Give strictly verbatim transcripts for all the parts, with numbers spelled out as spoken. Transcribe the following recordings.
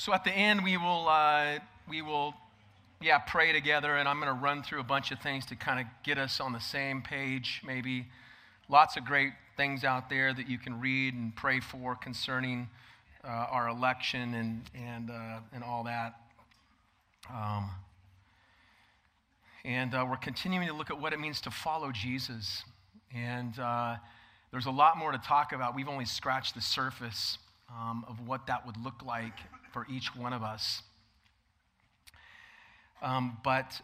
So at the end, we will, uh, we will, yeah, pray together, and I'm going to run through a bunch of things to kind of get us on the same page, maybe. Lots of great things out there that you can read and pray for concerning uh, our election and and uh, and all that. Um, and uh, we're continuing to look at what it means to follow Jesus. And uh, there's a lot more to talk about. We've only scratched the surface um, of what that would look like for each one of us. Um, but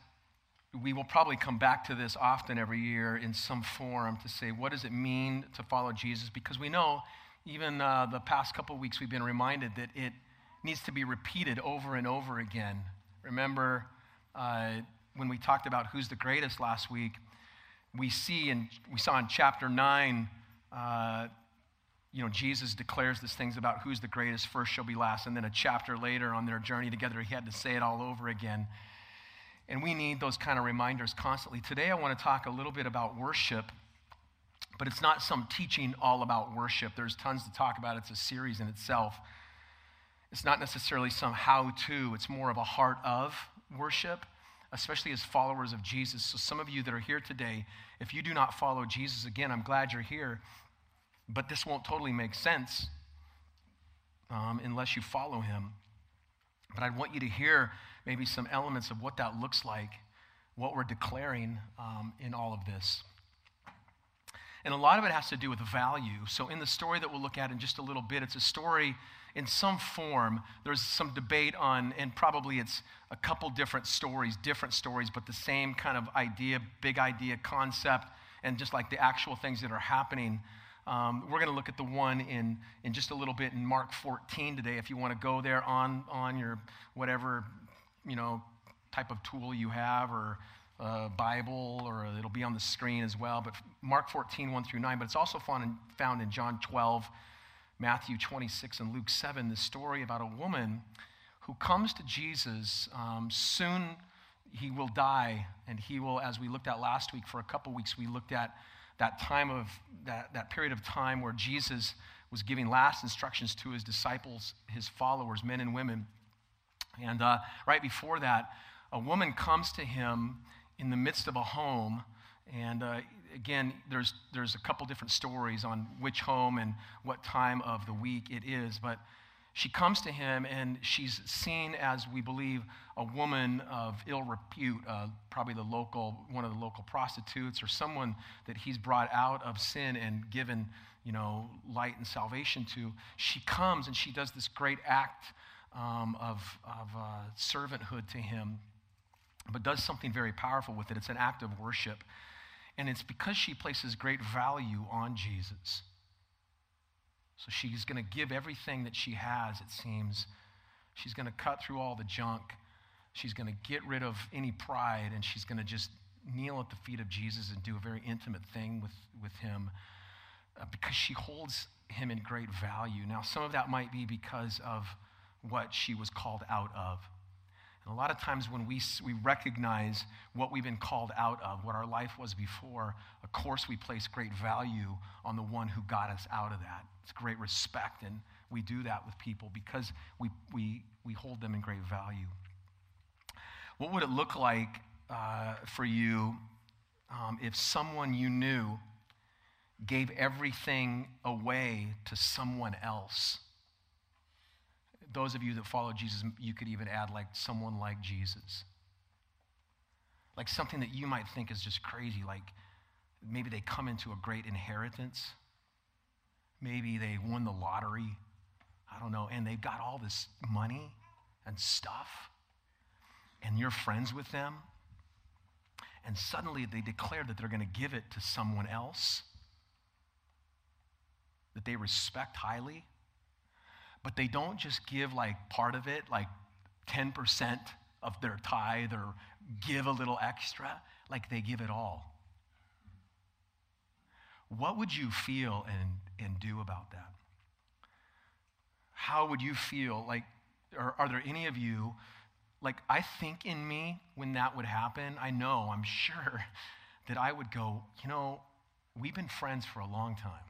we will probably come back to this often every year in some form to say, what does it mean to follow Jesus? Because we know even uh, the past couple of weeks we've been reminded that it needs to be repeated over and over again. Remember uh, when we talked about who's the greatest last week, we see and we saw in chapter nine, uh, you know, Jesus declares these things about who's the greatest, first shall be last, and then a chapter later on their journey together, he had to say it all over again. And we need those kind of reminders constantly. Today I want to talk a little bit about worship, but it's not some teaching all about worship. There's tons to talk about. It's a series in itself. It's not necessarily some how-to. It's more of a heart of worship, especially as followers of Jesus. So some of you that are here today, if you do not follow Jesus, again, I'm glad you're here. But this won't totally make sense um, unless you follow him. But I want you to hear maybe some elements of what that looks like, what we're declaring um, in all of this. And a lot of it has to do with value. So in the story that we'll look at in just a little bit, it's a story in some form. There's some debate on, and probably it's a couple different stories, different stories, but the same kind of idea, big idea, concept, and just like the actual things that are happening. Um, we're going to look at the one in, in just a little bit in Mark fourteen today. If you want to go there on, on your whatever, you know, type of tool you have or uh, Bible, or it'll be on the screen as well. But Mark fourteen, one through nine, but it's also found in, found in John twelve, Matthew twenty-six, and Luke seven, the story about a woman who comes to Jesus. Um, soon he will die, and he will, as we looked at last week, for a couple weeks we looked at that time of that, that period of time where Jesus was giving last instructions to his disciples, his followers, men and women. And uh, right before that, a woman comes to him in the midst of a home. And uh, again, there's there's a couple different stories on which home and what time of the week it is. But she comes to him, and she's seen as, we believe, a woman of ill repute, uh, probably the local, one of the local prostitutes, or someone that he's brought out of sin and given, you know, light and salvation to. She comes and she does this great act Um, of, of uh, servanthood to him, but does something very powerful with it. It's an act of worship. And it's because she places great value on Jesus. So she's going to give everything that she has, it seems. She's going to cut through all the junk. She's going to get rid of any pride, and she's going to just kneel at the feet of Jesus and do a very intimate thing with, with him uh, because she holds him in great value. Now, some of that might be because of what she was called out of. And a lot of times when we we recognize what we've been called out of, what our life was before, of course we place great value on the one who got us out of that. It's great respect, and we do that with people because we we we hold them in great value. What would it look like uh, for you um, if someone you knew gave everything away to someone else? Those of you that follow Jesus, you could even add like someone like Jesus. Like something that you might think is just crazy, like maybe they come into a great inheritance. Maybe they won the lottery. I don't know. And they've got all this money and stuff. And you're friends with them. And suddenly they declare that they're going to give it to someone else that they respect highly. But they don't just give like part of it, like ten percent of their tithe, or give a little extra, like they give it all. What would you feel and, and do about that? How would you feel? Like, or are there any of you, like I think in me when that would happen, I know, I'm sure that I would go, you know, we've been friends for a long time.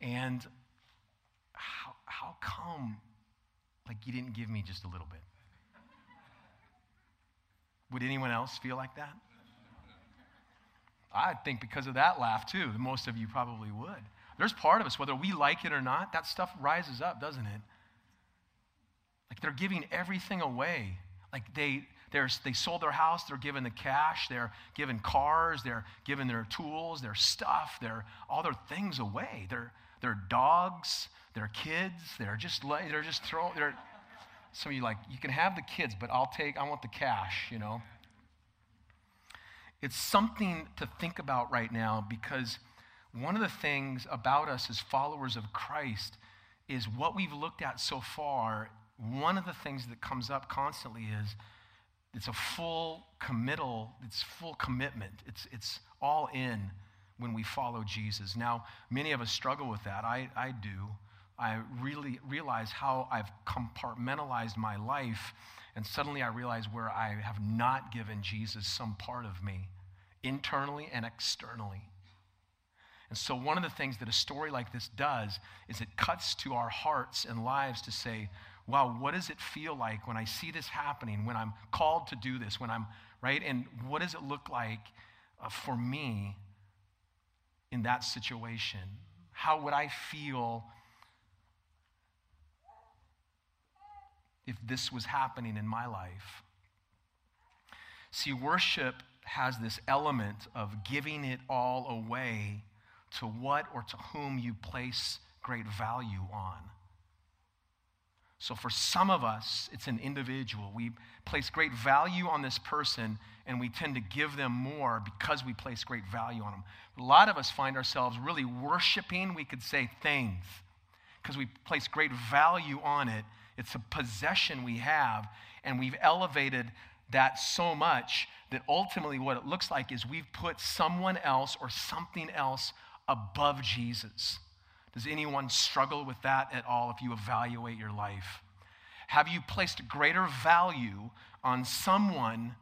And how, how home like you didn't give me just a little bit. Would anyone else feel like that? I think because of that laugh, too, most of you probably would. There's part of us, whether we like it or not, that stuff rises up, doesn't it? Like they're giving everything away. Like they they're, they sold their house, they're giving the cash, they're giving cars, they're giving their tools, their stuff, their all their things away. Their their dogs, their kids, they're just they're just throwing. They're, some of you like you can have the kids, but I'll take I want the cash, you know. It's something to think about right now because one of the things about us as followers of Christ is what we've looked at so far. One of the things that comes up constantly is it's a full committal, it's full commitment. It's it's all in when we follow Jesus. Now, many of us struggle with that. I, I do. I really realize how I've compartmentalized my life, and suddenly I realize where I have not given Jesus some part of me, internally and externally. And so one of the things that a story like this does is it cuts to our hearts and lives to say, wow, what does it feel like when I see this happening, when I'm called to do this, when I'm, right? And what does it look like uh, for me in that situation? How would I feel if this was happening in my life? See, worship has this element of giving it all away to what or to whom you place great value on. So for some of us, it's an individual. We place great value on this person, and we tend to give them more because we place great value on them. A lot of us find ourselves really worshiping, we could say, things, because we place great value on it. It's a possession we have, and we've elevated that so much that ultimately what it looks like is we've put someone else or something else above Jesus. Does anyone struggle with that at all if you evaluate your life? Have you placed greater value on someone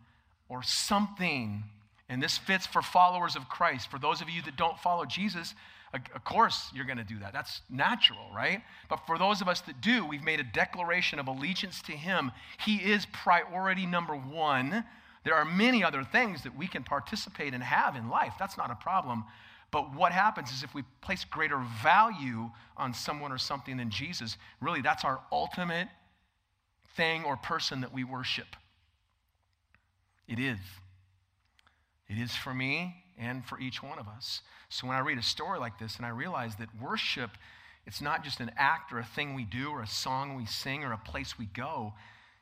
or something? And this fits for followers of Christ. For those of you that don't follow Jesus, of course you're going to do that. That's natural, right? But for those of us that do, we've made a declaration of allegiance to him. He is priority number one. There are many other things that we can participate and have in life. That's not a problem. But what happens is if we place greater value on someone or something than Jesus, really that's our ultimate thing or person that we worship. It is. It is for me and for each one of us. So when I read a story like this and I realize that worship, it's not just an act or a thing we do or a song we sing or a place we go.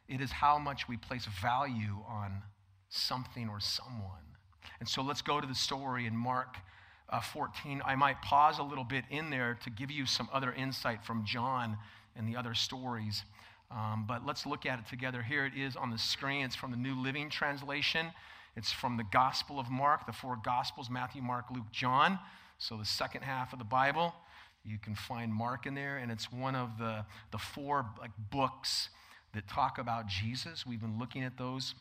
It is how much we place value on something or someone. And so let's go to the story in Mark Uh, fourteen, I might pause a little bit in there to give you some other insight from John and the other stories. Um, but let's look at it together. Here it is on the screen. It's from the New Living Translation. It's from the Gospel of Mark, the four Gospels, Matthew, Mark, Luke, John. So the second half of the Bible. You can find Mark in there, and it's one of the, the four like, books that talk about Jesus. We've been looking at those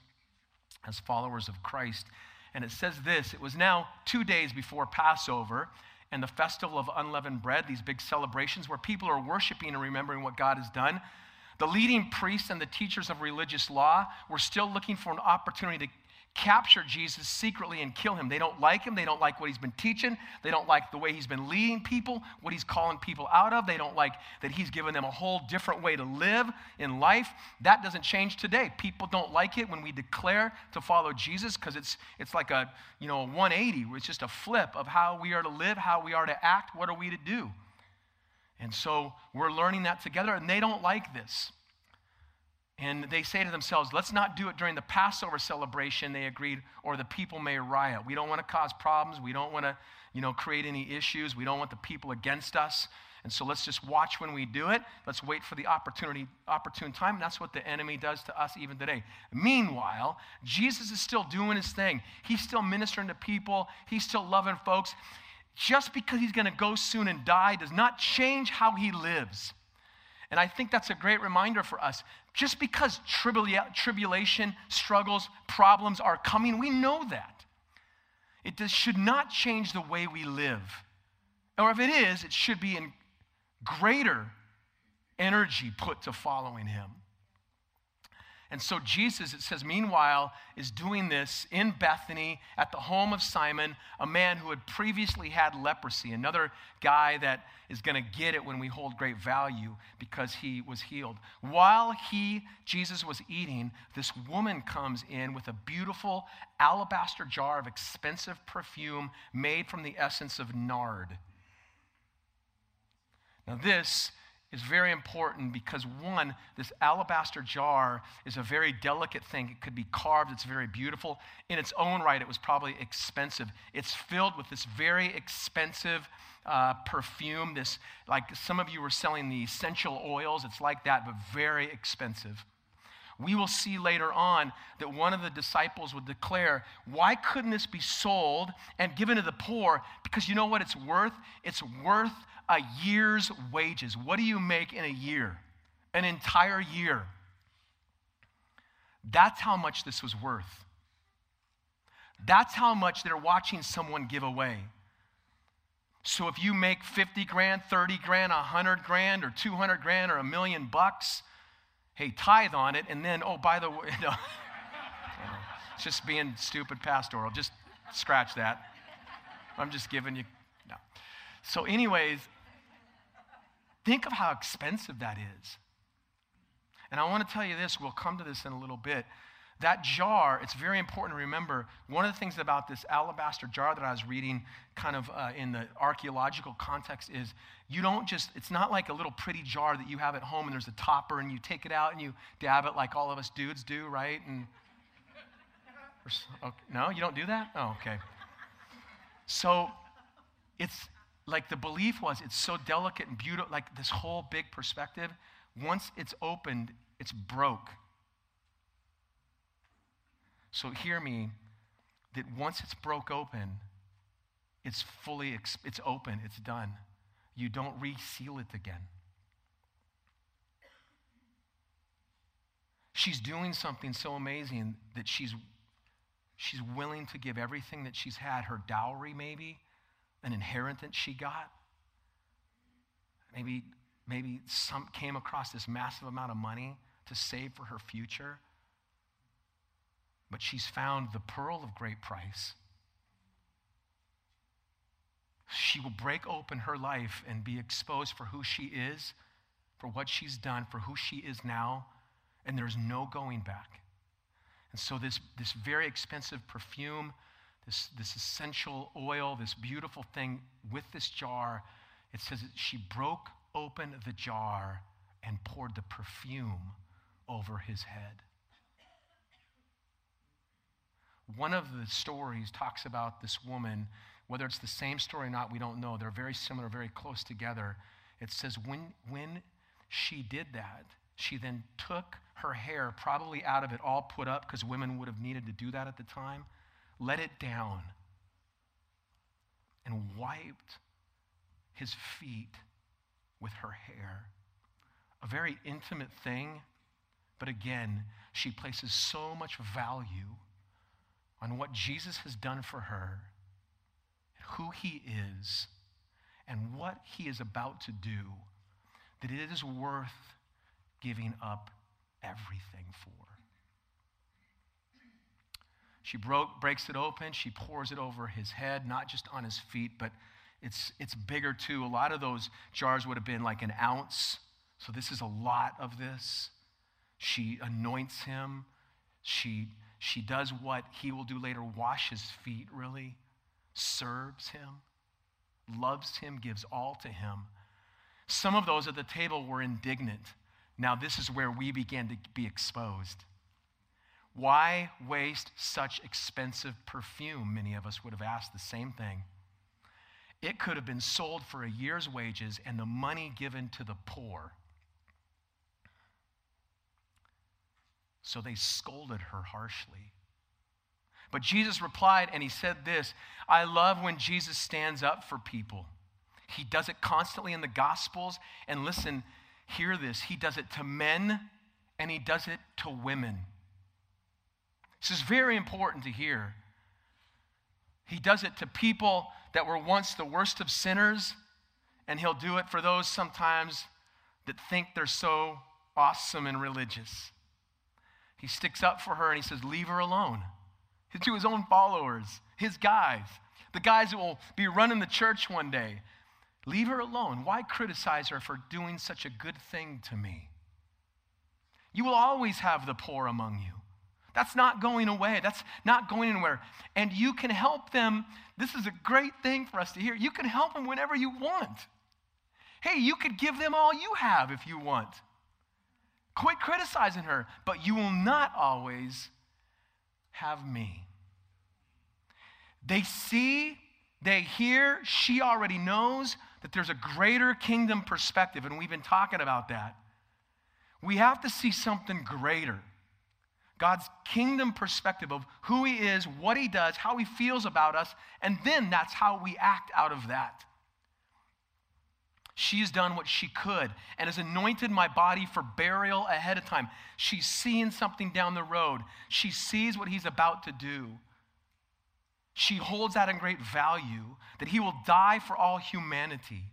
as followers of Christ. And it says this, it was now two days before Passover and the festival of unleavened bread, these big celebrations where people are worshiping and remembering what God has done. The leading priests and the teachers of religious law were still looking for an opportunity to capture Jesus secretly and kill him. They don't like him. They don't like what he's been teaching. They don't like the way he's been leading people, what he's calling people out of. They don't like that he's given them a whole different way to live in life. That doesn't change today. People don't like it when we declare to follow Jesus because it's it's like a, you know, a one eighty. It's just a flip of how we are to live, how we are to act, what are we to do. And so we're learning that together, and they don't like this. And they say to themselves, let's not do it during the Passover celebration, they agreed, or the people may riot. We don't want to cause problems. We don't want to, you know, create any issues. We don't want the people against us. And so let's just watch when we do it. Let's wait for the opportunity, opportune time. And that's what the enemy does to us even today. Meanwhile, Jesus is still doing his thing. He's still ministering to people. He's still loving folks. Just because he's going to go soon and die does not change how he lives. And I think that's a great reminder for us. Just because tribula- tribulation, struggles, problems are coming, we know that. It does, should not change the way we live. Or if it is, it should be in greater energy put to following him. And so Jesus, it says, meanwhile, is doing this in Bethany at the home of Simon, a man who had previously had leprosy, another guy that is going to get it when we hold great value because he was healed. While he, Jesus, was eating, this woman comes in with a beautiful alabaster jar of expensive perfume made from the essence of nard. Now this is very important because, one, this alabaster jar is a very delicate thing. It could be carved. It's very beautiful. In its own right, it was probably expensive. It's filled with this very expensive uh, perfume. This, like some of you were selling the essential oils. It's like that, but very expensive. We will see later on that one of the disciples would declare, why couldn't this be sold and given to the poor? Because you know what it's worth? It's worth a year's wages. What do you make in a year? An entire year. That's how much this was worth. That's how much they're watching someone give away. So if you make fifty grand, thirty grand, one hundred grand, or two hundred grand, or a million bucks, hey, tithe on it, and then, oh, by the way, no. It's just being stupid pastoral. Just scratch that. I'm just giving you, no. So anyways, think of how expensive that is. And I want to tell you this, we'll come to this in a little bit. That jar, it's very important to remember, one of the things about this alabaster jar that I was reading kind of uh, in the archaeological context is you don't just, it's not like a little pretty jar that you have at home and there's a topper and you take it out and you dab it like all of us dudes do, right? And or, okay, no, you don't do that? Oh, okay. So it's like the belief was it's so delicate and beautiful, like this whole big perspective. Once it's opened, it's broke. So hear me, that once it's broke open, it's fully, exp- it's open, it's done. You don't reseal it again. She's doing something so amazing that she's, she's willing to give everything that she's had, her dowry maybe, an inheritance she got. Maybe, maybe some came across this massive amount of money to save for her future. But she's found the pearl of great price. She will break open her life and be exposed for who she is, for what she's done, for who she is now, and there's no going back. And so this, this very expensive perfume, this, this essential oil, this beautiful thing with this jar, it says that she broke open the jar and poured the perfume over his head. One of the stories talks about this woman, whether it's the same story or not, we don't know. They're very similar, very close together. It says when, when she did that, she then took her hair, probably out of it all put up, because women would have needed to do that at the time, let it down, and wiped his feet with her hair. A very intimate thing, but again, she places so much value on what Jesus has done for her, who he is, and what he is about to do, that it is worth giving up everything for. She broke, breaks it open, she pours it over his head, not just on his feet, but it's, it's bigger too. A lot of those jars would have been like an ounce, so this is a lot of this. She anoints him, she... She does what he will do later, wash his feet, really, serves him, loves him, gives all to him. Some of those at the table were indignant. Now this is where we began to be exposed. Why waste such expensive perfume? Many of us would have asked the same thing. It could have been sold for a year's wages and the money given to the poor. So they scolded her harshly. But Jesus replied, and he said this, I love when Jesus stands up for people. He does it constantly in the Gospels. And listen, hear this. He does it to men, and he does it to women. This is very important to hear. He does it to people that were once the worst of sinners, and he'll do it for those sometimes that think they're so awesome and religious. He sticks up for her and he says, leave her alone. To his own followers, his guys, the guys that will be running the church one day. Leave her alone. Why criticize her for doing such a good thing to me? You will always have the poor among you. That's not going away. That's not going anywhere. And you can help them. This is a great thing for us to hear. You can help them whenever you want. Hey, you could give them all you have if you want. Quit criticizing her, but you will not always have me. They see, they hear, she already knows that there's a greater kingdom perspective, and we've been talking about that. We have to see something greater. God's kingdom perspective of who he is, what he does, how he feels about us, and then that's how we act out of that. She's done what she could and has anointed my body for burial ahead of time. She's seeing something down the road. She sees what he's about to do. She holds that in great value, that he will die for all humanity.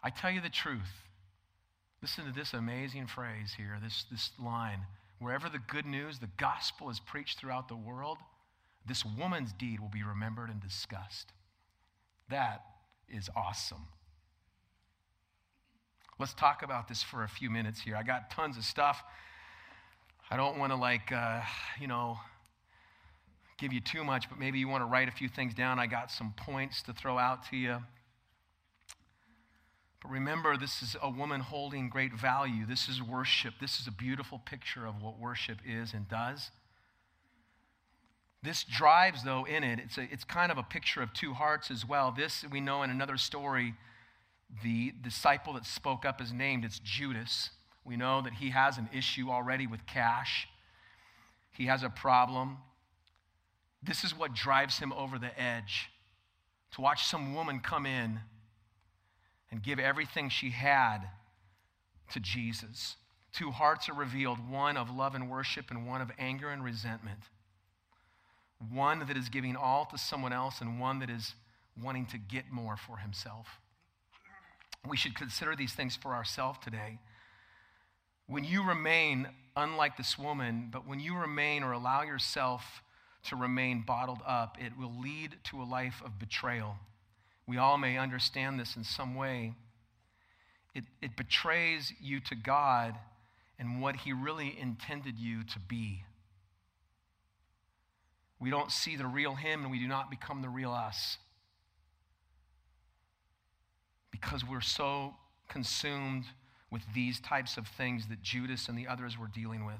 I tell you the truth. Listen to this amazing phrase here, this, this line. Wherever the good news, the gospel is preached throughout the world, this woman's deed will be remembered and discussed. That is awesome. Let's talk about this for a few minutes here. I got tons of stuff. I don't want to like, uh, you know, give you too much, but maybe you want to write a few things down. I got some points to throw out to you. But remember, this is a woman holding great value. This is worship. This is a beautiful picture of what worship is and does. This drives, though, in it, it's, a, it's kind of a picture of two hearts as well. This, we know in another story, the disciple that spoke up is named, it's Judas. We know that he has an issue already with cash. He has a problem. This is what drives him over the edge, to watch some woman come in and give everything she had to Jesus. Two hearts are revealed, one of love and worship and one of anger and resentment. One that is giving all to someone else and one that is wanting to get more for himself. We should consider these things for ourselves today. When you remain, unlike this woman, but when you remain or allow yourself to remain bottled up, it will lead to a life of betrayal. We all may understand this in some way. It, it betrays you to God and what he really intended you to be. We don't see the real him and we do not become the real us because we're so consumed with these types of things that Judas and the others were dealing with.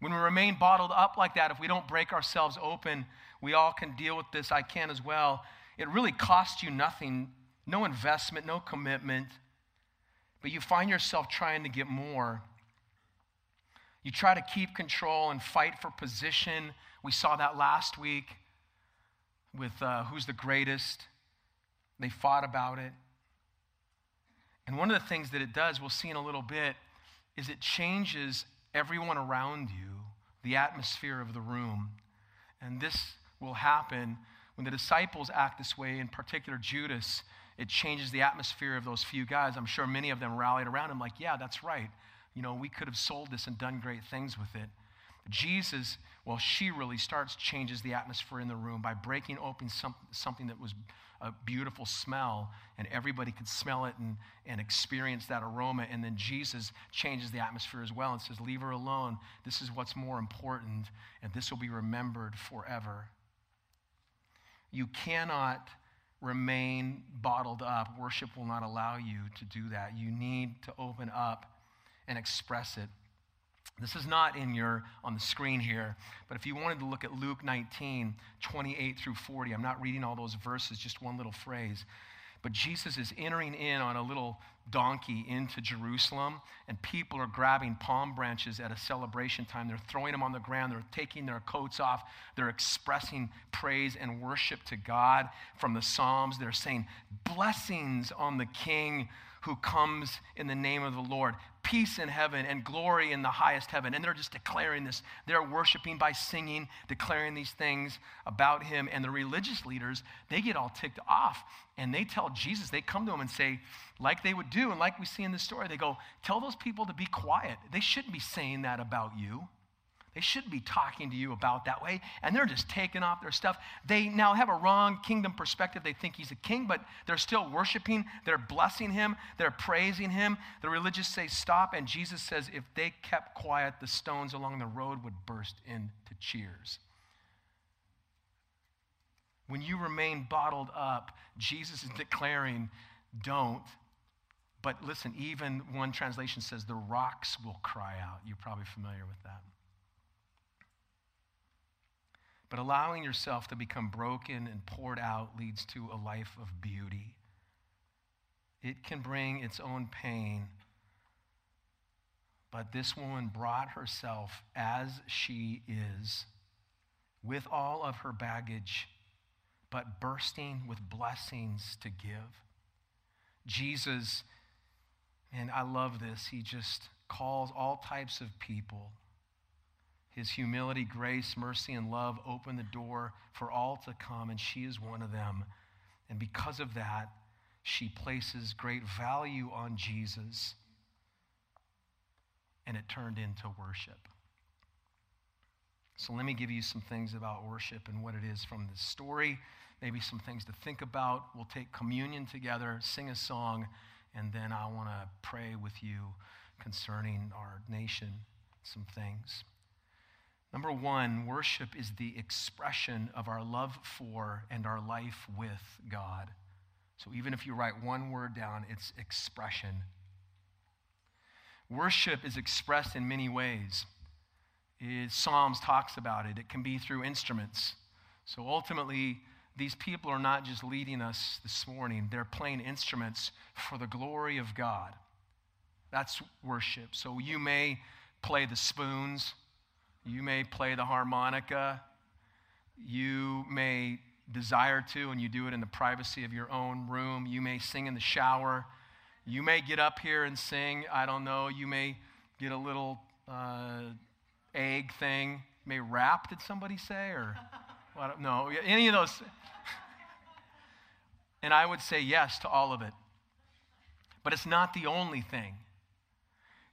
When we remain bottled up like that, if we don't break ourselves open, we all can deal with this. I can as well. It really costs you nothing, no investment, no commitment, but you find yourself trying to get more. You try to keep control and fight for position. We saw that last week with uh, who's the greatest. They fought about it. And one of the things that it does, we'll see in a little bit, is it changes everyone around you, the atmosphere of the room. And this will happen when the disciples act this way, in particular Judas, it changes the atmosphere of those few guys. I'm sure many of them rallied around him like, yeah, that's right. You know, we could have sold this and done great things with it. Jesus, well, she really starts, changes the atmosphere in the room by breaking open some, something that was a beautiful smell, and everybody could smell it and, and experience that aroma. And then Jesus changes the atmosphere as well and says, leave her alone. This is what's more important, and this will be remembered forever. You cannot remain bottled up. Worship will not allow you to do that. You need to open up and express it. This is not in your, on the screen here, but if you wanted to look at Luke nineteen, twenty-eight through forty, I'm not reading all those verses, just one little phrase, but Jesus is entering in on a little donkey into Jerusalem, and people are grabbing palm branches at a celebration time. They're throwing them on the ground. They're taking their coats off. They're expressing praise and worship to God from the Psalms. They're saying, blessings on the King who comes in the name of the Lord. Peace in heaven and glory in the highest heaven. And they're just declaring this. They're worshiping by singing, declaring these things about him. And the religious leaders, they get all ticked off. And they tell Jesus, they come to him and say, like they would do, and like we see in the story, they go, tell those people to be quiet. They shouldn't be saying that about you. They shouldn't be talking to you about that way. And they're just taking off their stuff. They now have a wrong kingdom perspective. They think he's a king, but they're still worshiping. They're blessing him. They're praising him. The religious say, stop. And Jesus says, if they kept quiet, the stones along the road would burst into cheers. When you remain bottled up, Jesus is declaring, don't. But listen, even one translation says the rocks will cry out. You're probably familiar with that. But allowing yourself to become broken and poured out leads to a life of beauty. It can bring its own pain. But this woman brought herself as she is, with all of her baggage, but bursting with blessings to give. Jesus, and I love this, he just calls all types of people. His humility, grace, mercy, and love open the door for all to come, and she is one of them. And because of that, she places great value on Jesus, and it turned into worship. So let me give you some things about worship and what it is from this story, maybe some things to think about. We'll take communion together, sing a song, and then I want to pray with you concerning our nation, some things. Number one, worship is the expression of our love for and our life with God. So even if you write one word down, it's expression. Worship is expressed in many ways. It, Psalms talks about it. It can be through instruments. So ultimately, these people are not just leading us this morning. They're playing instruments for the glory of God. That's worship. So you may play the spoons. You may play the harmonica. You may desire to, and you do it in the privacy of your own room. You may sing in the shower. You may get up here and sing. I don't know. You may get a little... Uh, egg thing, may rap, did somebody say, or well, I don't know, any of those. And I would say yes to all of it. But it's not the only thing.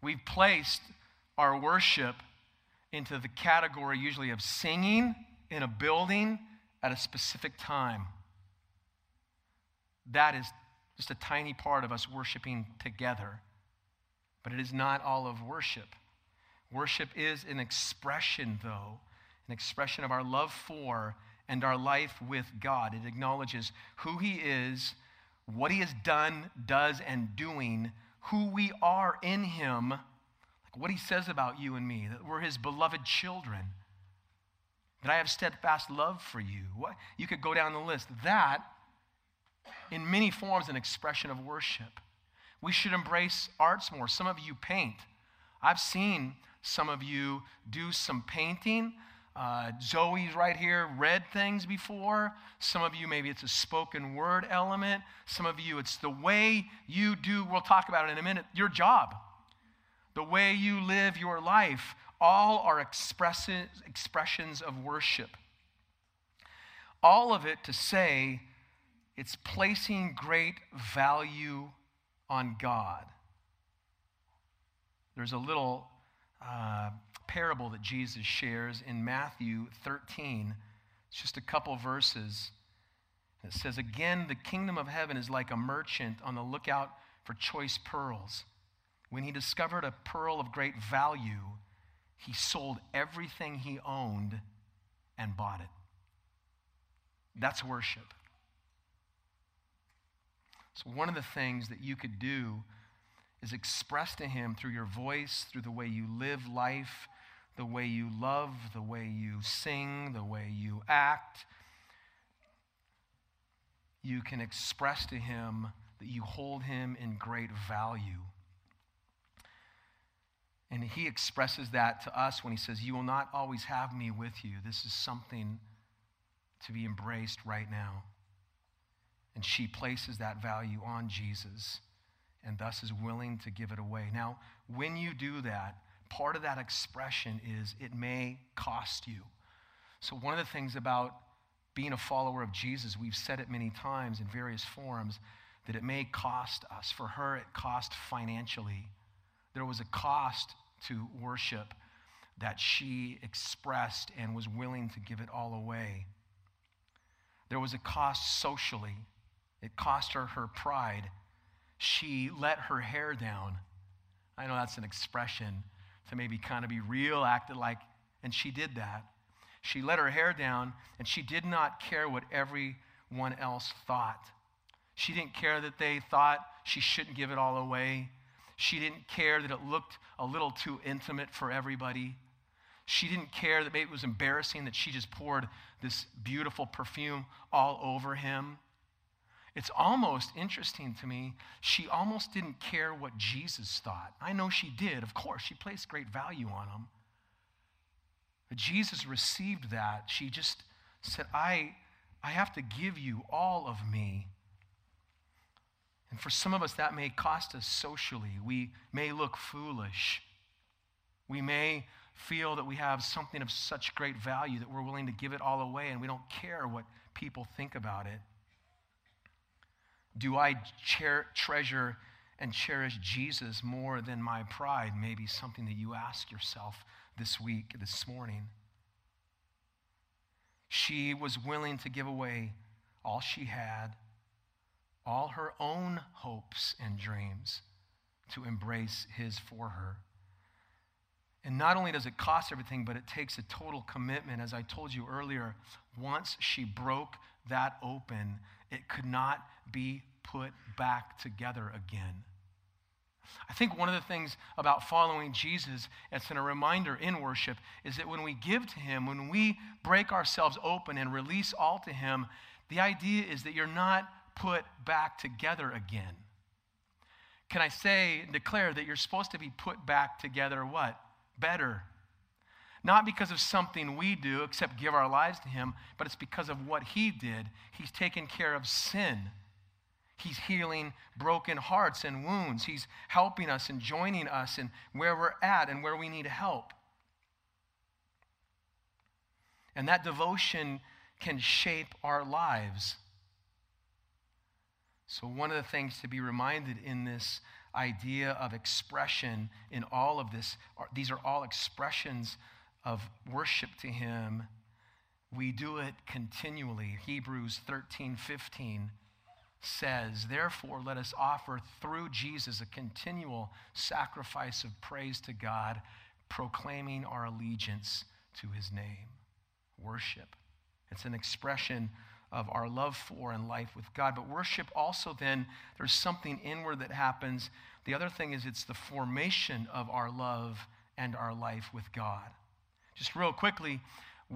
We've placed our worship into the category usually of singing in a building at a specific time. That is just a tiny part of us worshiping together. But it is not all of worship. Worship is an expression, though, an expression of our love for and our life with God. It acknowledges who he is, what he has done, does, and doing, who we are in him, like what he says about you and me, that we're his beloved children, that I have steadfast love for you. What? You could go down the list. That, in many forms, an expression of worship. We should embrace arts more. Some of you paint. I've seen some of you do some painting. Uh, Zoe's right here read things before. Some of you, maybe it's a spoken word element. Some of you, it's the way you do, we'll talk about it in a minute, your job. The way you live your life, all are expresses, expressions of worship. All of it to say it's placing great value on God. There's a little... Uh, parable that Jesus shares in Matthew thirteen. It's just a couple verses. It says, again, the kingdom of heaven is like a merchant on the lookout for choice pearls. When he discovered a pearl of great value, he sold everything he owned and bought it. That's worship. So one of the things that you could do is expressed to him through your voice, through the way you live life, the way you love, the way you sing, the way you act. You can express to him that you hold him in great value. And he expresses that to us when he says, you will not always have me with you. This is something to be embraced right now. And she places that value on Jesus and thus is willing to give it away. Now, when you do that, part of that expression is it may cost you. So one of the things about being a follower of Jesus, we've said it many times in various forums, that it may cost us. For her, it cost financially. There was a cost to worship that she expressed and was willing to give it all away. There was a cost socially. It cost her her pride. She let her hair down. I know that's an expression to maybe kind of be real, acted like, and she did that. She let her hair down, and she did not care what everyone else thought. She didn't care that they thought she shouldn't give it all away. She didn't care that it looked a little too intimate for everybody. She didn't care that maybe it was embarrassing that she just poured this beautiful perfume all over him. It's almost interesting to me. She almost didn't care what Jesus thought. I know she did. Of course, she placed great value on him. But Jesus received that. She just said, I, I have to give you all of me. And for some of us, that may cost us socially. We may look foolish. We may feel that we have something of such great value that we're willing to give it all away and we don't care what people think about it. Do I cher- treasure and cherish Jesus more than my pride? Maybe something that you ask yourself this week, this morning. She was willing to give away all she had, all her own hopes and dreams to embrace his for her. And not only does it cost everything, but it takes a total commitment. As I told you earlier, once she broke that open, it could not be put back together again. I think one of the things about following Jesus, it's a reminder in worship, is that when we give to him, when we break ourselves open and release all to him, the idea is that you're not put back together again. Can I say and declare that you're supposed to be put back together what? Better. Not because of something we do except give our lives to him, but it's because of what he did. He's taken care of sin. He's healing broken hearts and wounds. He's helping us and joining us in where we're at and where we need help. And that devotion can shape our lives. So one of the things to be reminded in this idea of expression in all of this, are, these are all expressions of worship to him. We do it continually. Hebrews thirteen fifteen says, therefore let us offer through Jesus a continual sacrifice of praise to God, proclaiming our allegiance to his name. Worship. It's an expression of our love for and life with God. But worship also then, there's something inward that happens. The other thing is it's the formation of our love and our life with God. Just real quickly,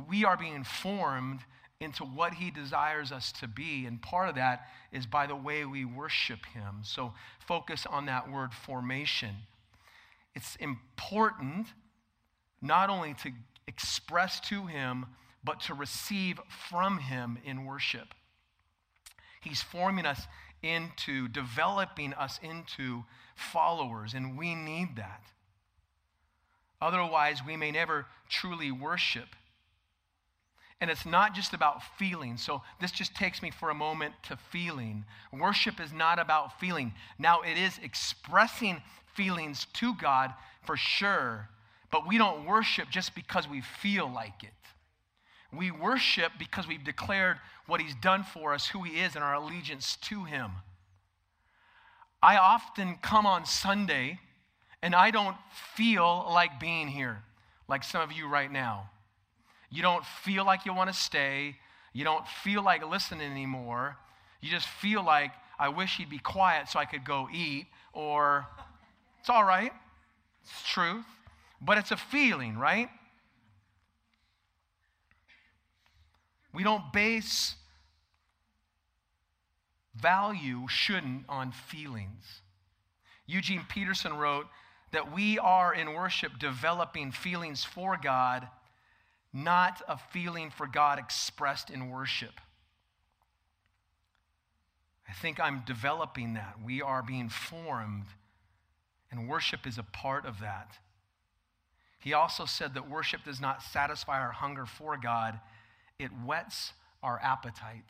we are being formed into what he desires us to be, and part of that is by the way we worship him. So focus on that word formation. It's important not only to express to him, but to receive from him in worship. He's forming us into, developing us into followers, and we need that. Otherwise, we may never truly worship. And it's not just about feeling. So this just takes me for a moment to feeling. Worship is not about feeling. Now, it is expressing feelings to God for sure, but we don't worship just because we feel like it. We worship because we've declared what he's done for us, who he is, and our allegiance to him. I often come on Sunday, and I don't feel like being here, like some of you right now. You don't feel like you want to stay. You don't feel like listening anymore. You just feel like, I wish he'd be quiet so I could go eat, or it's all right. It's truth. But it's a feeling, right? We don't base Value shouldn't on feelings. Eugene Peterson wrote that we are in worship developing feelings for God, not a feeling for God expressed in worship. I think I'm developing that. We are being formed, and worship is a part of that. He also said that worship does not satisfy our hunger for God. It whets our appetite.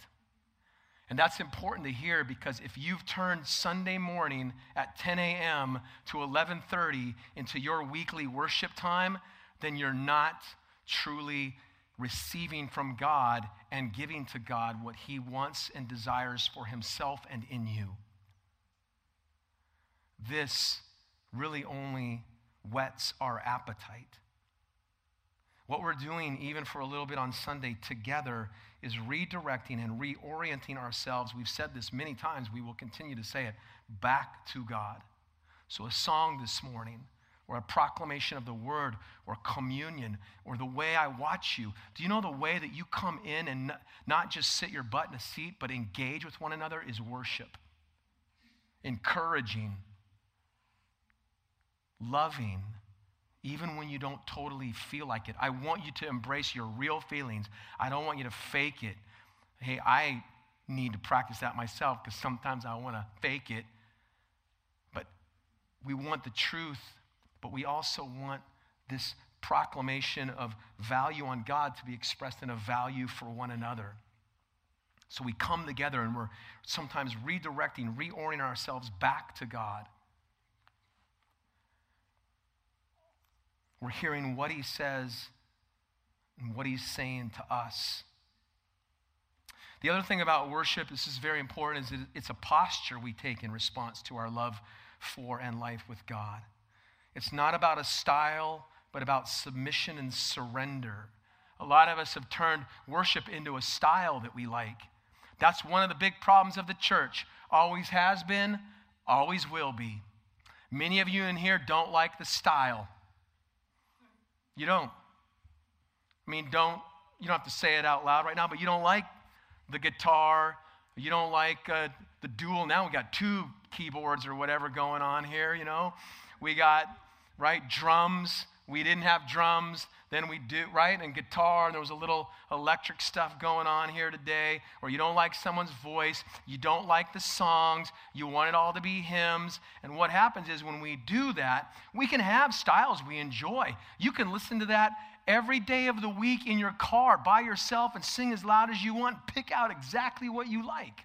And that's important to hear, because if you've turned Sunday morning at ten a.m. to eleven thirty into your weekly worship time, then you're not truly receiving from God and giving to God what he wants and desires for himself and in you. This really only whets our appetite. What we're doing, even for a little bit on Sunday together, is redirecting and reorienting ourselves. We've said this many times. We will continue to say it, back to God. So a song this morning, or a proclamation of the word, or communion, or the way I watch you. Do you know the way that you come in and not just sit your butt in a seat, but engage with one another is worship. Encouraging, loving, even when you don't totally feel like it. I want you to embrace your real feelings. I don't want you to fake it. Hey, I need to practice that myself, because sometimes I want to fake it. But we want the truth, but we also want this proclamation of value on God to be expressed in a value for one another. So we come together and we're sometimes redirecting, reorienting ourselves back to God. We're hearing what he says and what he's saying to us. The other thing about worship, this is very important, is that it's a posture we take in response to our love for and life with God. It's not about a style, but about submission and surrender. A lot of us have turned worship into a style that we like. That's one of the big problems of the church. Always has been, always will be. Many of you in here don't like the style. You don't. I mean, don't, you don't have to say it out loud right now, but you don't like the guitar. You don't like uh, the dual. Now we got two keyboards or whatever going on here, you know. We got, right, drums. We didn't have drums. Then we do, right, and guitar. And there was a little electric stuff going on here today. Or you don't like someone's voice. You don't like the songs. You want it all to be hymns. And what happens is when we do that, we can have styles we enjoy. You can listen to that every day of the week in your car by yourself and sing as loud as you want. Pick out exactly what you like.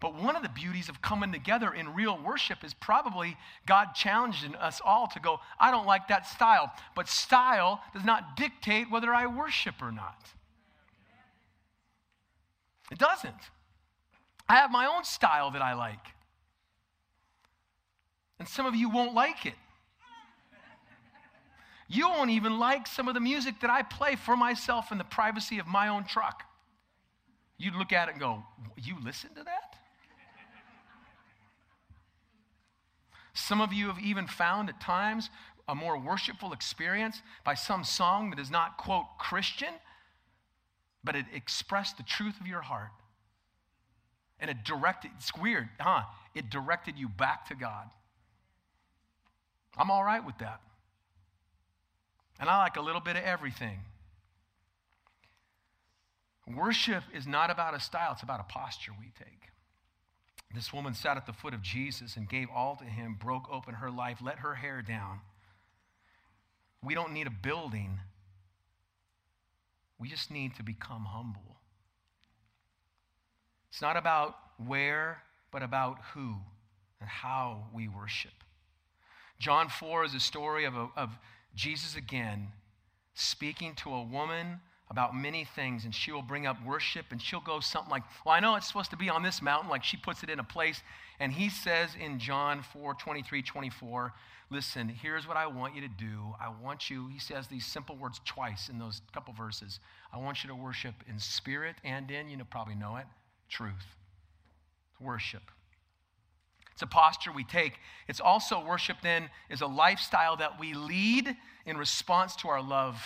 But one of the beauties of coming together in real worship is probably God challenging us all to go, I don't like that style. But style does not dictate whether I worship or not. It doesn't. I have my own style that I like. And some of you won't like it. You won't even like some of the music that I play for myself in the privacy of my own truck. You'd look at it and go, you listen to that? Some of you have even found at times a more worshipful experience by some song that is not, quote, Christian, but it expressed the truth of your heart. And it directed, it's weird, huh? It directed you back to God. I'm all right with that. And I like a little bit of everything. Worship is not about a style, it's about a posture we take. This woman sat at the foot of Jesus and gave all to him, broke open her life, let her hair down. We don't need a building. We just need to become humble. It's not about where, but about who and how we worship. John four is a story of, a, of Jesus again speaking to a woman about many things, and she will bring up worship, and she'll go something like, well, I know it's supposed to be on this mountain, like she puts it in a place, and he says in John four, twenty-three, twenty-four, listen, here's what I want you to do. I want you, he says these simple words twice in those couple verses. I want you to worship in spirit and in, you know, probably know it, truth. Worship. It's a posture we take. It's also worship then is a lifestyle that we lead in response to our love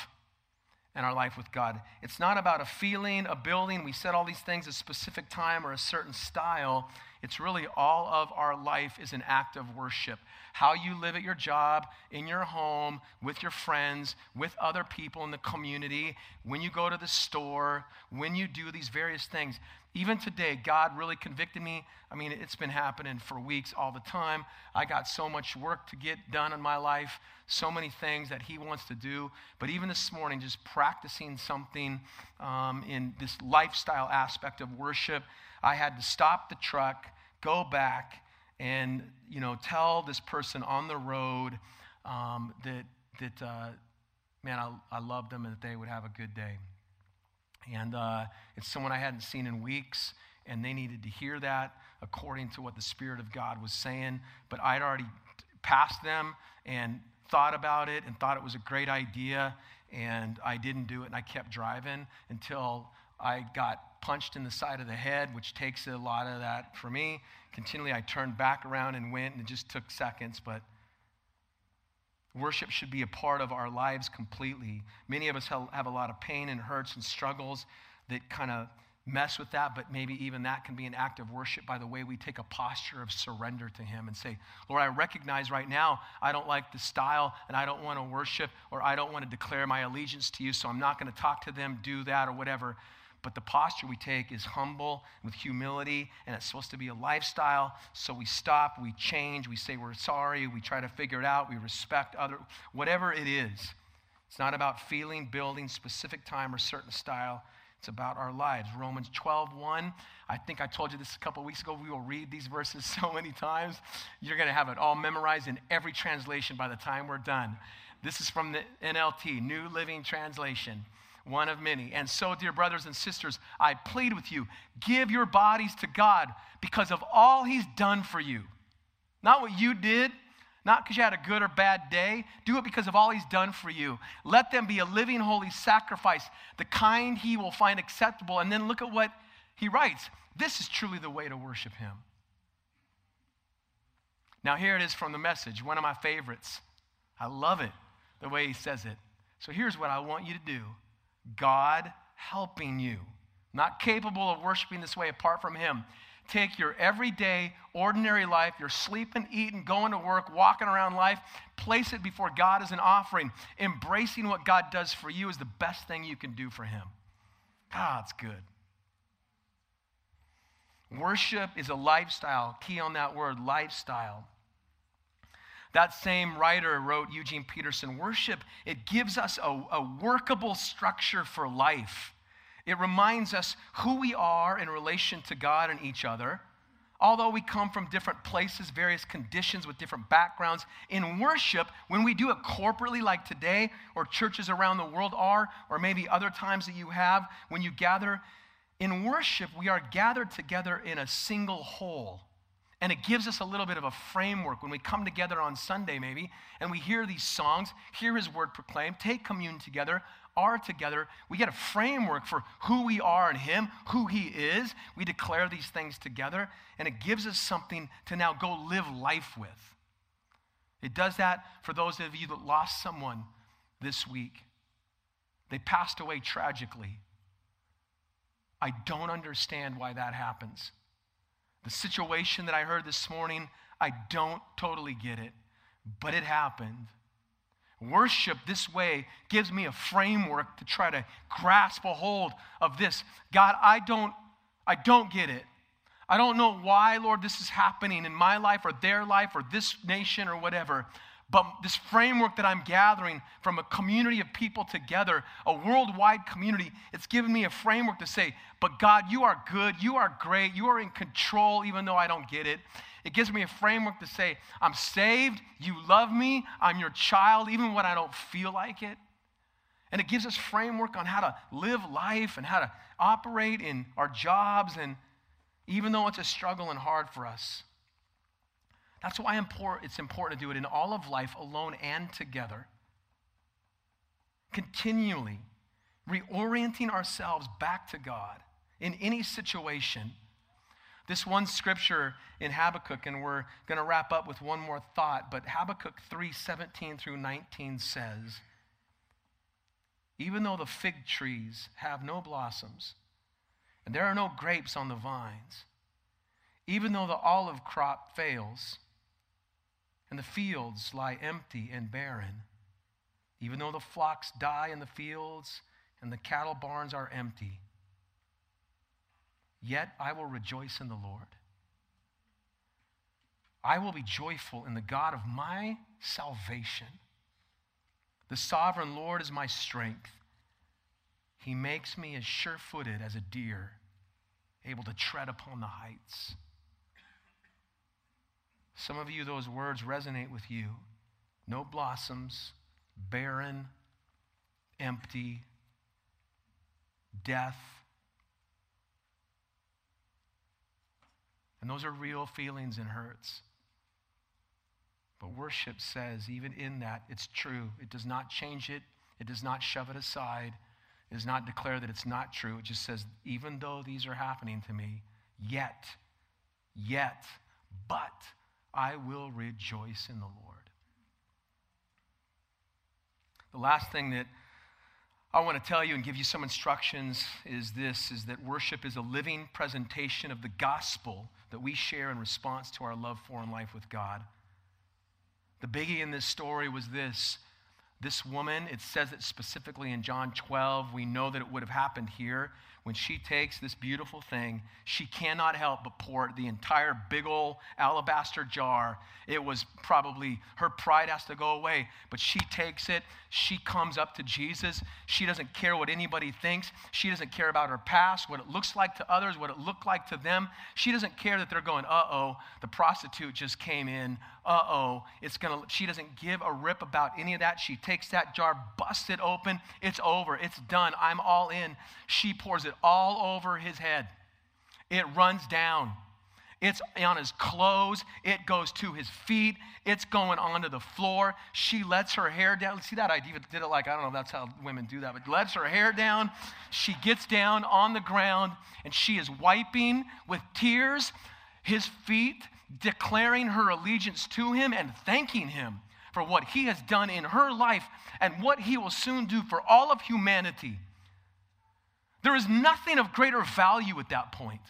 and our life with God. It's not about a feeling, a building. We said all these things, a specific time or a certain style. It's really all of our life is an act of worship. How you live at your job, in your home, with your friends, with other people in the community, when you go to the store, when you do these various things. Even today, God really convicted me. I mean, it's been happening for weeks all the time. I got so much work to get done in my life, so many things that he wants to do. But even this morning, just practicing something um, in this lifestyle aspect of worship, I had to stop the truck, go back, and you know, tell this person on the road um, that, that uh, man, I, I love them and that they would have a good day. And uh, it's someone I hadn't seen in weeks, and they needed to hear that according to what the Spirit of God was saying. But I'd already passed them and thought about it and thought it was a great idea, and I didn't do it, and I kept driving until I got punched in the side of the head, which takes a lot of that for me. Continually, I turned back around and went, and it just took seconds, but worship should be a part of our lives completely. Many of us have a lot of pain and hurts and struggles that kind of mess with that, but maybe even that can be an act of worship by the way we take a posture of surrender to him and say, Lord, I recognize right now I don't like the style and I don't want to worship or I don't want to declare my allegiance to you, so I'm not going to talk to them, do that, or whatever. But the posture we take is humble, with humility, and it's supposed to be a lifestyle. So we stop, we change, we say we're sorry, we try to figure it out, we respect other, whatever it is. It's not about feeling, building, specific time, or certain style. It's about our lives. Romans twelve one. I think I told you this a couple weeks ago. We will read these verses so many times. You're going to have it all memorized in every translation by the time we're done. This is from the N L T, New Living Translation. One of many. And so, dear brothers and sisters, I plead with you, give your bodies to God because of all he's done for you. Not what you did, not because you had a good or bad day. Do it because of all he's done for you. Let them be a living, holy sacrifice, the kind he will find acceptable. And then look at what he writes. This is truly the way to worship him. Now, here it is from the Message, one of my favorites. I love it, the way he says it. So here's what I want you to do. God helping you, not capable of worshiping this way apart from him. Take your everyday, ordinary life, your sleeping, eating, going to work, walking around life, place it before God as an offering. Embracing what God does for you is the best thing you can do for him. God's good. Worship is a lifestyle. Key on that word, lifestyle. That same writer wrote, Eugene Peterson, worship, it gives us a, a workable structure for life. It reminds us who we are in relation to God and each other. Although we come from different places, various conditions with different backgrounds, in worship, when we do it corporately like today, or churches around the world are, or maybe other times that you have, when you gather, in worship, we are gathered together in a single whole. And it gives us a little bit of a framework when we come together on Sunday maybe, and we hear these songs, hear his word proclaimed, take communion together, are together. We get a framework for who we are in him, who he is. We declare these things together, and it gives us something to now go live life with. It does that for those of you that lost someone this week. They passed away tragically. I don't understand why that happens. The situation that I heard this morning, I don't totally get it, but it happened. Worship this way gives me a framework to try to grasp a hold of this. God, I don't, I don't get it. I don't know why, Lord, this is happening in my life or their life or this nation or whatever. But this framework that I'm gathering from a community of people together, a worldwide community, it's given me a framework to say, but God, you are good, you are great, you are in control even though I don't get it. It gives me a framework to say, I'm saved, you love me, I'm your child, even when I don't feel like it. And it gives us framework on how to live life and how to operate in our jobs, and even though it's a struggle and hard for us. That's why it's important to do it in all of life, alone and together. Continually reorienting ourselves back to God in any situation. This one scripture in Habakkuk, and we're going to wrap up with one more thought, but Habakkuk three seventeen through nineteen says, Even though the fig trees have no blossoms, and there are no grapes on the vines, even though the olive crop fails, and the fields lie empty and barren, even though the flocks die in the fields and the cattle barns are empty, yet I will rejoice in the Lord. I will be joyful in the God of my salvation. The sovereign Lord is my strength. He makes me as sure-footed as a deer, able to tread upon the heights. Some of you, those words resonate with you. No blossoms, barren, empty, death. And those are real feelings and hurts. But worship says, even in that, it's true. It does not change it. It does not shove it aside. It does not declare that it's not true. It just says, even though these are happening to me, yet, yet, but I will rejoice in the Lord. The last thing that I want to tell you and give you some instructions is this, is that worship is a living presentation of the gospel that we share in response to our love for and life with God. The biggie in this story was this. This woman, it says it specifically in John twelve, we know that it would have happened here. When she takes this beautiful thing, she cannot help but pour it the entire big old alabaster jar. It was probably, her pride has to go away, but she takes it, she comes up to Jesus, she doesn't care what anybody thinks, she doesn't care about her past, what it looks like to others, what it looked like to them. She doesn't care that they're going, uh-oh, the prostitute just came in, uh-oh, it's gonna, she doesn't give a rip about any of that. She takes that jar, busts it open, it's over, it's done, I'm all in. She pours it all over his head. It runs down. It's on his clothes. It goes to his feet. It's going onto the floor. She lets her hair down. See that idea did it like, I don't know if that's how women do that, but lets her hair down. She gets down on the ground and she is wiping with tears his feet, declaring her allegiance to him and thanking him for what he has done in her life and what he will soon do for all of humanity. There is nothing of greater value at that point.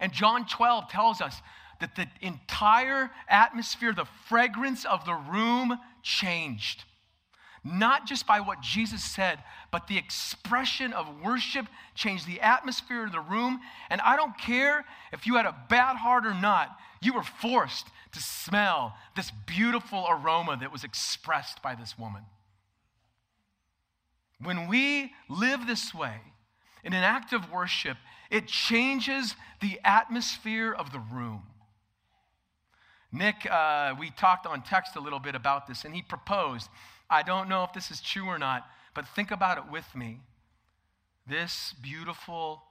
And John twelve tells us that the entire atmosphere, the fragrance of the room changed. Not just by what Jesus said, but the expression of worship changed the atmosphere of the room. And I don't care if you had a bad heart or not, you were forced to smell this beautiful aroma that was expressed by this woman. When we live this way, in an act of worship, it changes the atmosphere of the room. Nick, uh, we talked on text a little bit about this, and he proposed, I don't know if this is true or not, but think about it with me. This beautiful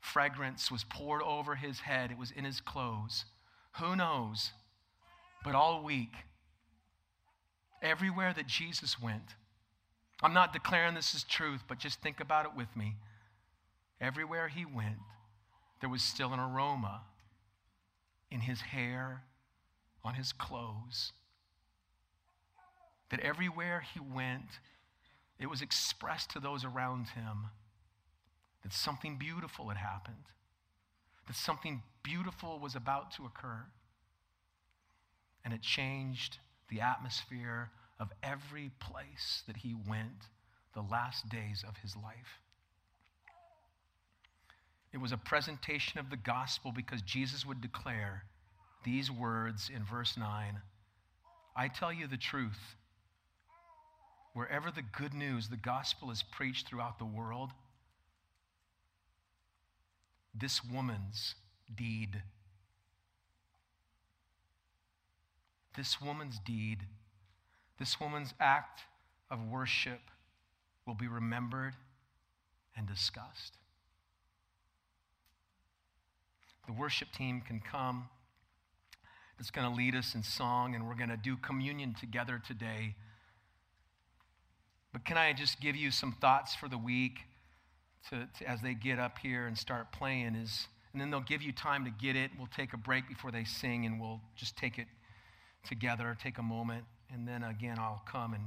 fragrance was poured over his head. It was in his clothes. Who knows? But all week, everywhere that Jesus went, I'm not declaring this is truth, but just think about it with me. Everywhere he went, there was still an aroma in his hair, on his clothes. That everywhere he went, it was expressed to those around him that something beautiful had happened, that something beautiful was about to occur. And it changed the atmosphere of every place that he went the last days of his life. It was a presentation of the gospel because Jesus would declare these words in verse nine, I tell you the truth, wherever the good news, the gospel is preached throughout the world, this woman's deed, this woman's deed This woman's act of worship will be remembered and discussed. The worship team can come. It's going to lead us in song, and we're going to do communion together today. But can I just give you some thoughts for the week to, to, as they get up here and start playing? Is, and then they'll give you time to get it. We'll take a break before they sing, and we'll just take it together, take a moment. And then again, I'll come and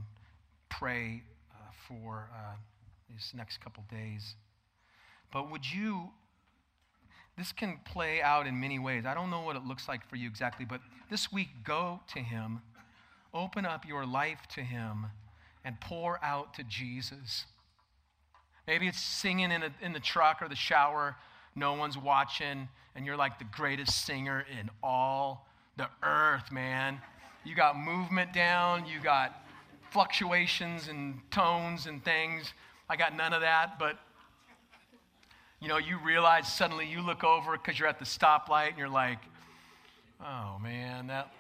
pray uh, for uh, these next couple days. But would you, this can play out in many ways. I don't know what it looks like for you exactly, but this week, go to him, open up your life to him, and pour out to Jesus. Maybe it's singing in, a, in the truck or the shower, no one's watching, and you're like the greatest singer in all the earth, man. You got movement down, you got fluctuations and tones and things. I got none of that, but you know, you realize suddenly you look over because you're at the stoplight and you're like, oh man, that.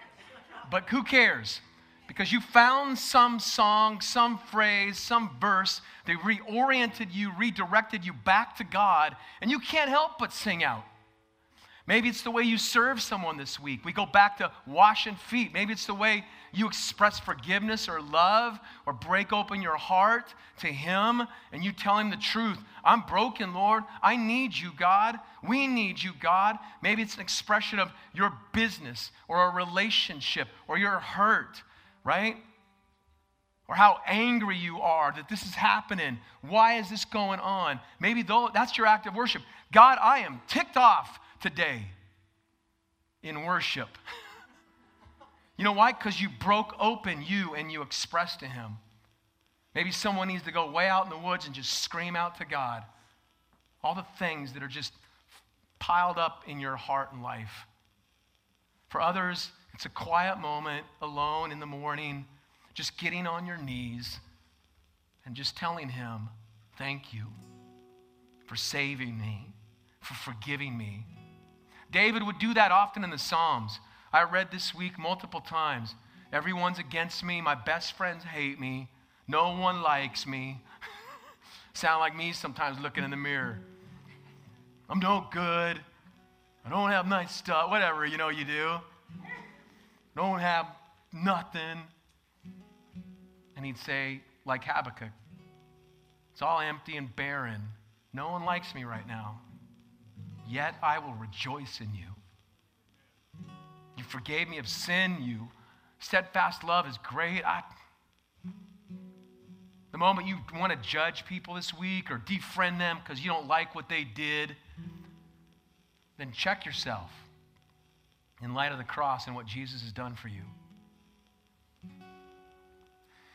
But who cares? Because you found some song, some phrase, some verse that reoriented you, redirected you back to God, and you can't help but sing out. Maybe it's the way you serve someone this week. We go back to washing feet. Maybe it's the way you express forgiveness or love or break open your heart to him and you tell him the truth. I'm broken, Lord. I need you, God. We need you, God. Maybe it's an expression of your business or a relationship or your hurt, right? Or how angry you are that this is happening. Why is this going on? Maybe that's your act of worship. God, I am ticked off today in worship. You know why? Because you broke open you and you expressed to him. Maybe someone needs to go way out in the woods and just scream out to God all the things that are just piled up in your heart and life. For others, it's a quiet moment alone in the morning, just getting on your knees and just telling him, thank you for saving me, for forgiving me. David would do that often in the Psalms. I read this week multiple times. Everyone's against me. My best friends hate me. No one likes me. Sound like me sometimes looking in the mirror. I'm no good. I don't have nice stuff. Whatever, you know you do. Don't have nothing. And he'd say, like Habakkuk, it's all empty and barren. No one likes me right now. Yet I will rejoice in you. You forgave me of sin. You steadfast love is great. I, the moment you want to judge people this week or defriend them because you don't like what they did, then check yourself in light of the cross and what Jesus has done for you.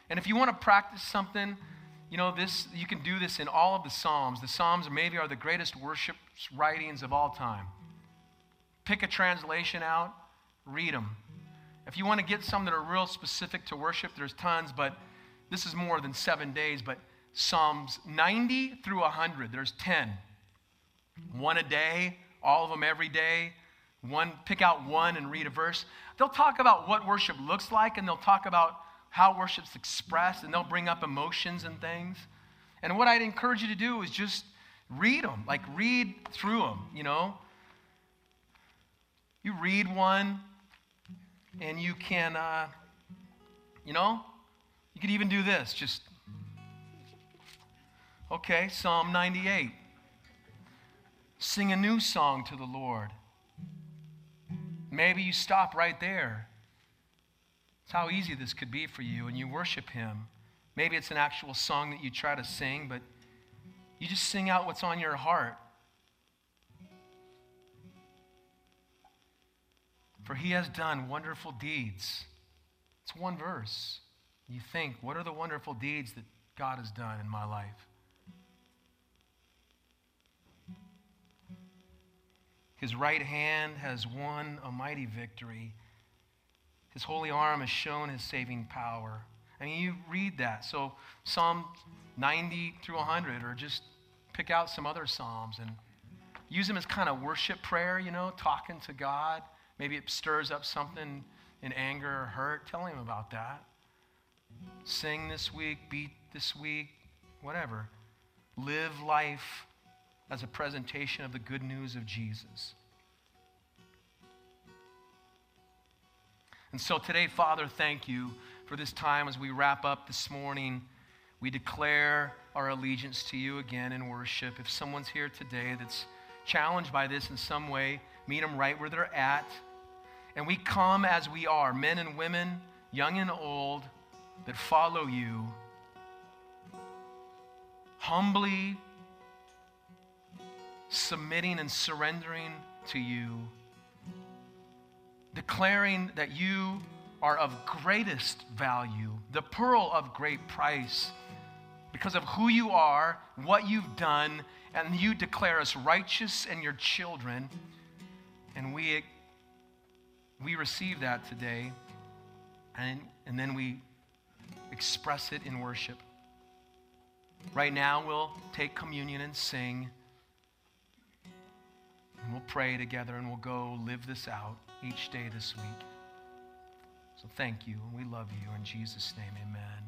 And if you want to practice something, you know, this, you can do this in all of the Psalms. The Psalms maybe are the greatest worship writings of all time. Pick a translation out, read them. If you want to get some that are real specific to worship, there's tons, but this is more than seven days. But Psalms ninety through one hundred, there's ten. One a day, all of them every day. One, pick out one and read a verse. They'll talk about what worship looks like, and they'll talk about how worship's expressed, and they'll bring up emotions and things. And what I'd encourage you to do is just read them, like read through them, you know. You read one, and you can, uh, you know, you could even do this. Just, okay, Psalm ninety-eight. Sing a new song to the Lord. Maybe you stop right there. How easy this could be for you, and you worship him. Maybe it's an actual song that you try to sing, but you just sing out what's on your heart. For he has done wonderful deeds. It's one verse. You think, what are the wonderful deeds that God has done in my life? His right hand has won a mighty victory. His holy arm has shown his saving power. I mean, you read that. So Psalm ninety through one hundred, or just pick out some other Psalms and use them as kind of worship prayer, you know, talking to God. Maybe it stirs up something in anger or hurt. Tell him about that. Sing this week, beat this week, whatever. Live life as a presentation of the good news of Jesus. And so today, Father, thank you for this time as we wrap up this morning. We declare our allegiance to you again in worship. If someone's here today that's challenged by this in some way, meet them right where they're at. And we come as we are, men and women, young and old, that follow you humbly submitting and surrendering to you, declaring that you are of greatest value, the pearl of great price, because of who you are, what you've done, and you declare us righteous and your children, and we we receive that today, and, and then we express it in worship. Right now, we'll take communion and sing, and we'll pray together, and we'll go live this out each day this week. So thank you, and we love you. In Jesus' name, amen.